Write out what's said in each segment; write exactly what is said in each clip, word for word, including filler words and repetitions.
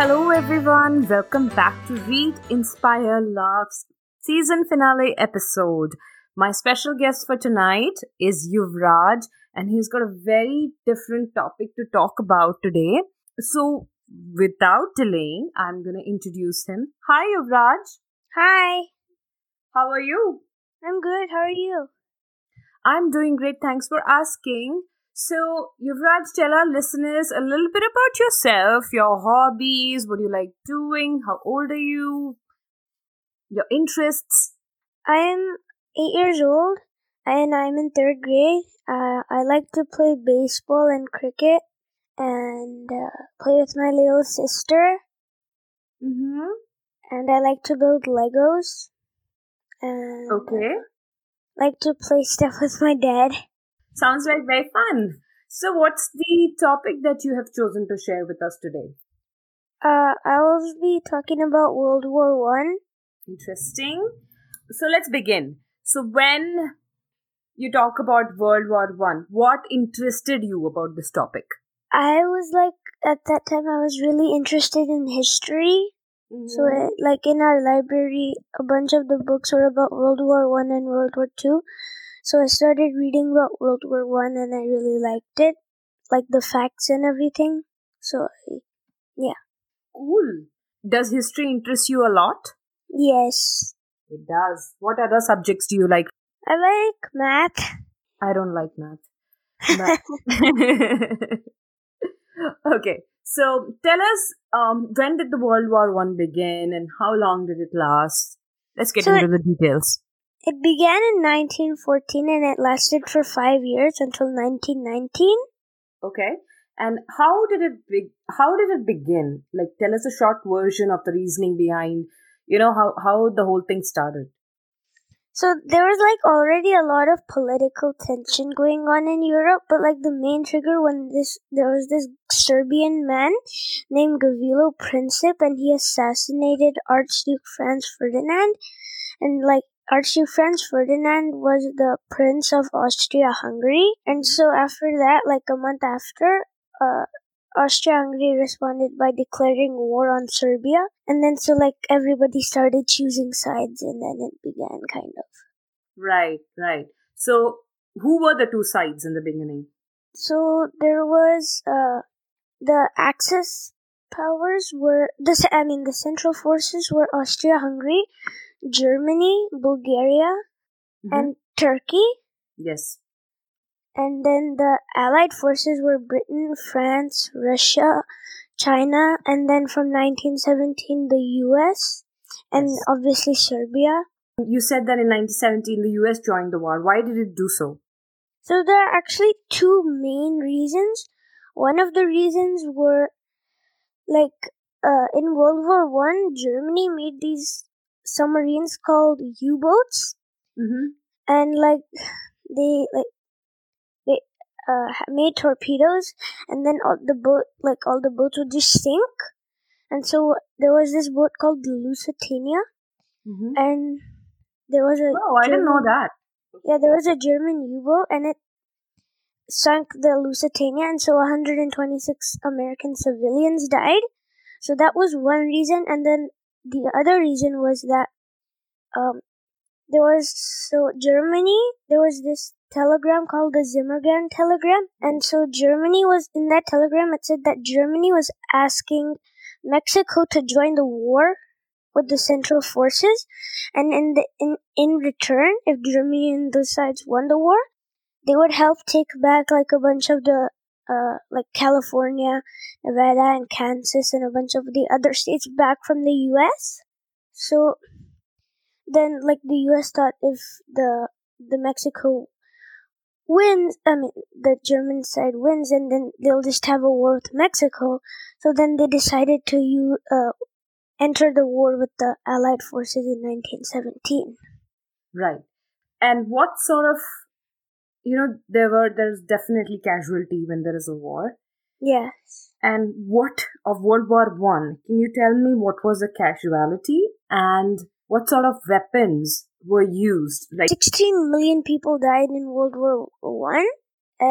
Hello everyone, welcome back to Read, Inspire, Laughs season finale episode. My special guest for tonight is Yuvraj, and he's got a very different topic to talk about today. So without delaying, I'm going to introduce him. Hi Yuvraj. Hi. How are you? I'm good. How are you? I'm doing great. Thanks for asking. So, Yuvraj, tell our listeners a little bit about yourself, your hobbies, what do you like doing, how old are you, your interests. I am eight years old and I'm in third grade. Uh, I like to play baseball and cricket and uh, play with my little sister. Mm-hmm. And I like to build Legos. And okay. I like to play stuff with my dad. Sounds like very fun. So what's the topic that you have chosen to share with us today? Uh, I will be talking about World War One. Interesting. So let's begin. So when you talk about World War One, what interested you about this topic? I was like, at that time, I was really interested in history. Mm. So it, like in our library, a bunch of the books were about World War One and World War Two. So I started reading about World War One, and I really liked it, like the facts and everything. So, yeah. Cool. Does history interest you a lot? Yes. It does. What other subjects do you like? I like math. I don't like math. math. Okay. So tell us, um, when did the World War One begin, and how long did it last? Let's get so into it- the details. It began in nineteen fourteen and it lasted for five years until nineteen nineteen. Okay. And how did it be- how did it begin? Like, tell us a short version of the reasoning behind, you know, how, how the whole thing started. So there was like already a lot of political tension going on in Europe, but like the main trigger when this there was this Serbian man named Gavrilo Princip, and he assassinated Archduke Franz Ferdinand, and like Archduke Franz Ferdinand was the Prince of Austria-Hungary, and so after that, like a month after, uh, Austria-Hungary responded by declaring war on Serbia, and then so like everybody started choosing sides, and then it began kind of. Right, right. So who were the two sides in the beginning? So there was uh, the Axis powers were, the I mean the central forces were Austria-Hungary, Germany, Bulgaria, mm-hmm. and Turkey. Yes. And then the Allied forces were Britain, France, Russia, China, and then from nineteen seventeen, the U S, and yes. obviously Serbia. You said that in nineteen seventeen, the U S joined the war. Why did it do so? So there are actually two main reasons. One of the reasons were, like, uh, in World War One, Germany made these submarines called U-boats, mm-hmm. and like they like they uh made torpedoes, and then all the boat like all the boats would just sink, and so there was this boat called the Lusitania, mm-hmm. and there was a oh German, I didn't know that yeah there was a German U-boat, and it sunk the Lusitania, and so one hundred twenty-six American civilians died. So that was one reason, and then the other reason was that um, there was, so Germany, there was this telegram called the Zimmermann telegram. And so Germany was, in that telegram, it said that Germany was asking Mexico to join the war with the central forces. And in, the, in, in return, if Germany and those sides won the war, they would help take back like a bunch of the Uh, like California, Nevada, and Kansas, and a bunch of the other states back from the U S. So then, like, the U S thought if the the Mexico wins, I mean, the German side wins, and then they'll just have a war with Mexico. So then they decided to you uh, enter the war with the Allied forces in nineteen seventeen. Right. And what sort of You know, there were there's definitely casualty when there is a war. Yes. And what of World War One? Can you tell me what was the casualty and what sort of weapons were used? Like sixteen million people died in World War One,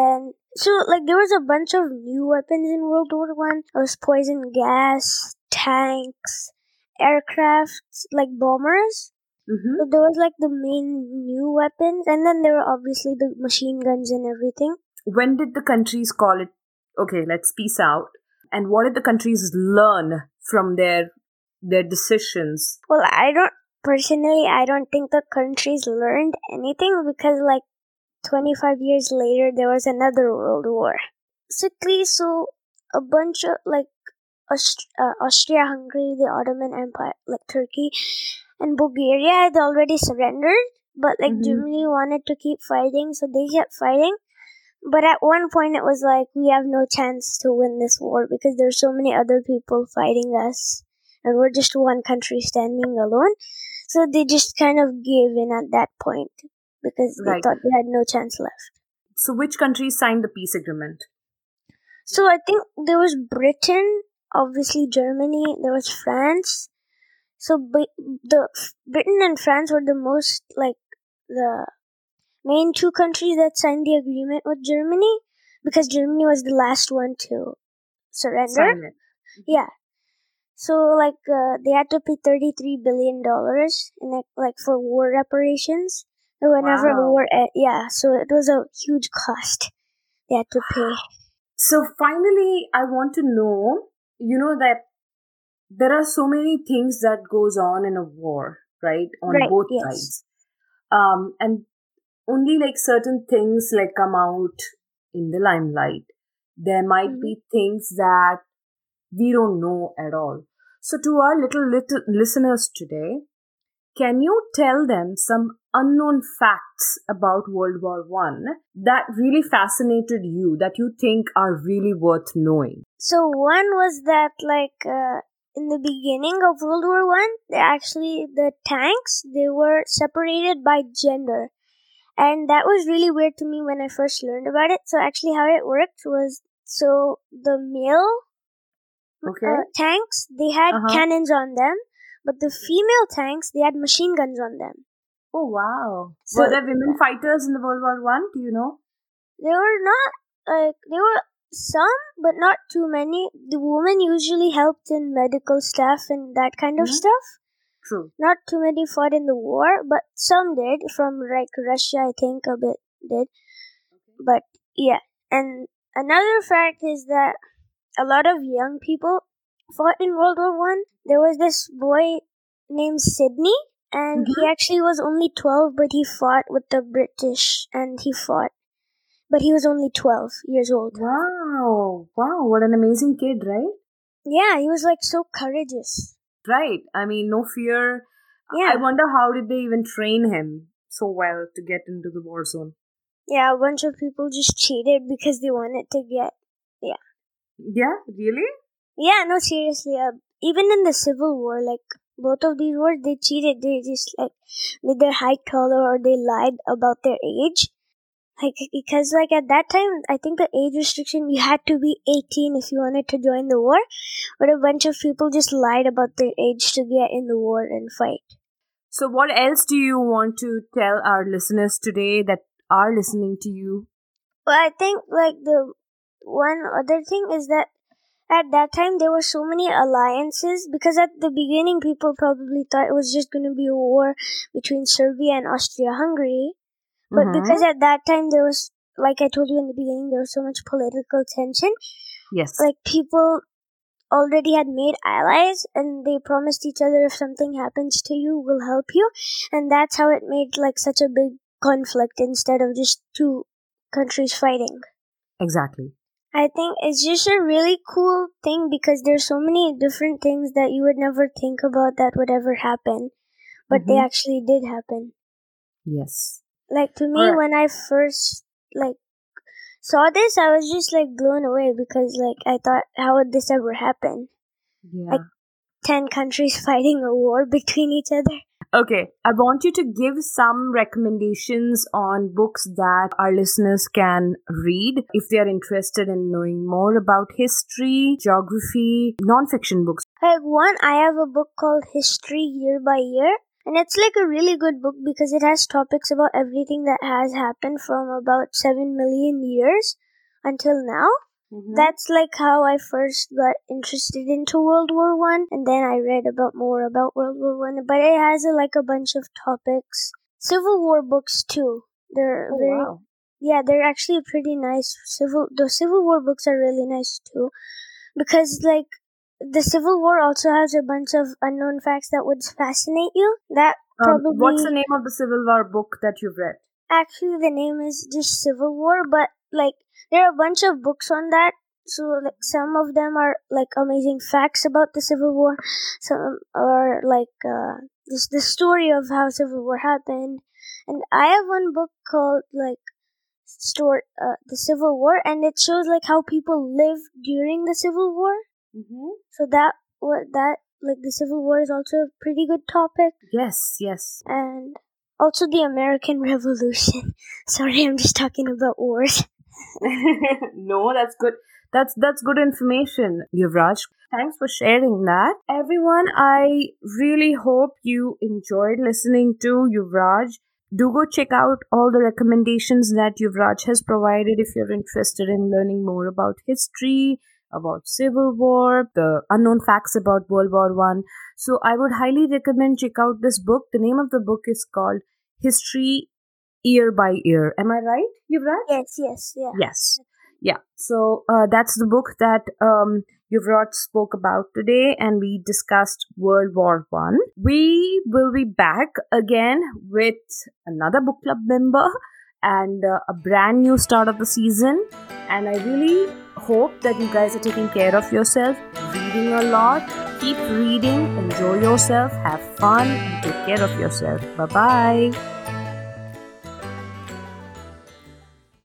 and so like there was a bunch of new weapons in World War One. It was poison gas, tanks, aircrafts, like bombers. Mm-hmm. So there was like the main new weapons, and then there were obviously the machine guns and everything. When did the countries call it, okay, let's peace out? And what did the countries learn from their their decisions? Well, I don't, personally, I don't think the countries learned anything because like twenty-five years later, there was another world war. Basically, so a bunch of like Aust- uh, Austria-Hungary, the Ottoman Empire, like Turkey and Bulgaria had already surrendered, but like mm-hmm. Germany wanted to keep fighting, so they kept fighting. But at one point, it was like, we have no chance to win this war because there's so many other people fighting us and we're just one country standing alone. So they just kind of gave in at that point because they right. thought they had no chance left. So which countries signed the peace agreement? So I think there was Britain, obviously Germany, there was France. So the Britain and France were the most, like, the main two countries that signed the agreement with Germany, because Germany was the last one to surrender. Sign it. Yeah. So, like, uh, they had to pay thirty-three billion dollars in, like, for war reparations. Whenever wow. a war, uh, yeah, so it was a huge cost they had to pay. So, finally, I want to know, you know, that there are so many things that goes on in a war, right? On right, both yes. sides. Um, and only like certain things like come out in the limelight. There might mm-hmm. be things that we don't know at all. So to our little, little listeners today, can you tell them some unknown facts about World War One that really fascinated you, that you think are really worth knowing? So one was that like... Uh in the beginning of World War One, they actually, the tanks, they were separated by gender. And that was really weird to me when I first learned about it. So actually how it worked was, so the male okay. uh, tanks, they had uh-huh. cannons on them. But the female tanks, they had machine guns on them. Oh, wow. So, were there women fighters in the World War One? Do you know? They were not, like, they were... some, but not too many. The women usually helped in medical stuff and that kind of mm-hmm. stuff. True. Not too many fought in the war, but some did. From like Russia, I think a bit did. But yeah. And another fact is that a lot of young people fought in World War One. There was this boy named Sydney, and mm-hmm. he actually was only twelve, but he fought with the British, and he fought. But he was only twelve years old. Wow. Wow. What an amazing kid, right? Yeah. He was like so courageous. Right. I mean, no fear. Yeah. I wonder how did they even train him so well to get into the war zone? Yeah. A bunch of people just cheated because they wanted to get... Yeah. Yeah? Really? Yeah. No, seriously. Uh, even in the Civil War, like both of these wars, they cheated. They just like made their height taller or they lied about their age. Like, because, like, at that time, I think the age restriction, you had to be eighteen if you wanted to join the war. But a bunch of people just lied about their age to get in the war and fight. So what else do you want to tell our listeners today that are listening to you? Well, I think, like, the one other thing is that at that time, there were so many alliances. Because at the beginning, people probably thought it was just going to be a war between Serbia and Austria-Hungary. But mm-hmm. because at that time there was, like I told you in the beginning, there was so much political tension. Yes. Like people already had made allies and they promised each other if something happens to you, we'll help you. And that's how it made like such a big conflict instead of just two countries fighting. Exactly. I think it's just a really cool thing because there's so many different things that you would never think about that would ever happen. But mm-hmm. they actually did happen. Yes. Like, to me, right. when I first, like, saw this, I was just, like, blown away because, like, I thought, how would this ever happen? Yeah. Like, ten countries fighting a war between each other. Okay, I want you to give some recommendations on books that our listeners can read if they are interested in knowing more about history, geography, non-fiction books. Like, one, I have a book called History Year by Year. And it's like a really good book because it has topics about everything that has happened from about seven million years until now. Mm-hmm. That's like how I first got interested into World War One, and then I read about more about World War One. But it has a, like a bunch of topics, Civil War books too. They're oh, very, wow. yeah, they're actually pretty nice. Civil the Civil War books are really nice too, because like the Civil War also has a bunch of unknown facts that would fascinate you. That probably um, what's the name of the Civil War book that you've read? Actually, the name is just Civil War, but like. There are a bunch of books on that, so like some of them are like amazing facts about the Civil War, some are like uh, just the story of how Civil War happened, and I have one book called like Store uh, the Civil War, and it shows like how people lived during the Civil War. Mm-hmm. So that what that like the Civil War is also a pretty good topic. Yes, yes, and also the American Revolution. Sorry, I'm just talking about wars. No, that's good. That's that's good information, Yuvraj. Thanks for sharing that. Everyone, I really hope you enjoyed listening to Yuvraj. Do go check out all the recommendations that Yuvraj has provided if you're interested in learning more about history, about Civil War, the unknown facts about World War One. So I would highly recommend check out this book. The name of the book is called History Year by Year. Am I right, Yuvraj? Yes, yes, yeah. Yes, yeah. So uh, that's the book that um, Yuvraj spoke about today, and we discussed World War One. We will be back again with another book club member and uh, a brand new start of the season. And I really hope that you guys are taking care of yourself, reading a lot. Keep reading, enjoy yourself, have fun, and take care of yourself. Bye-bye.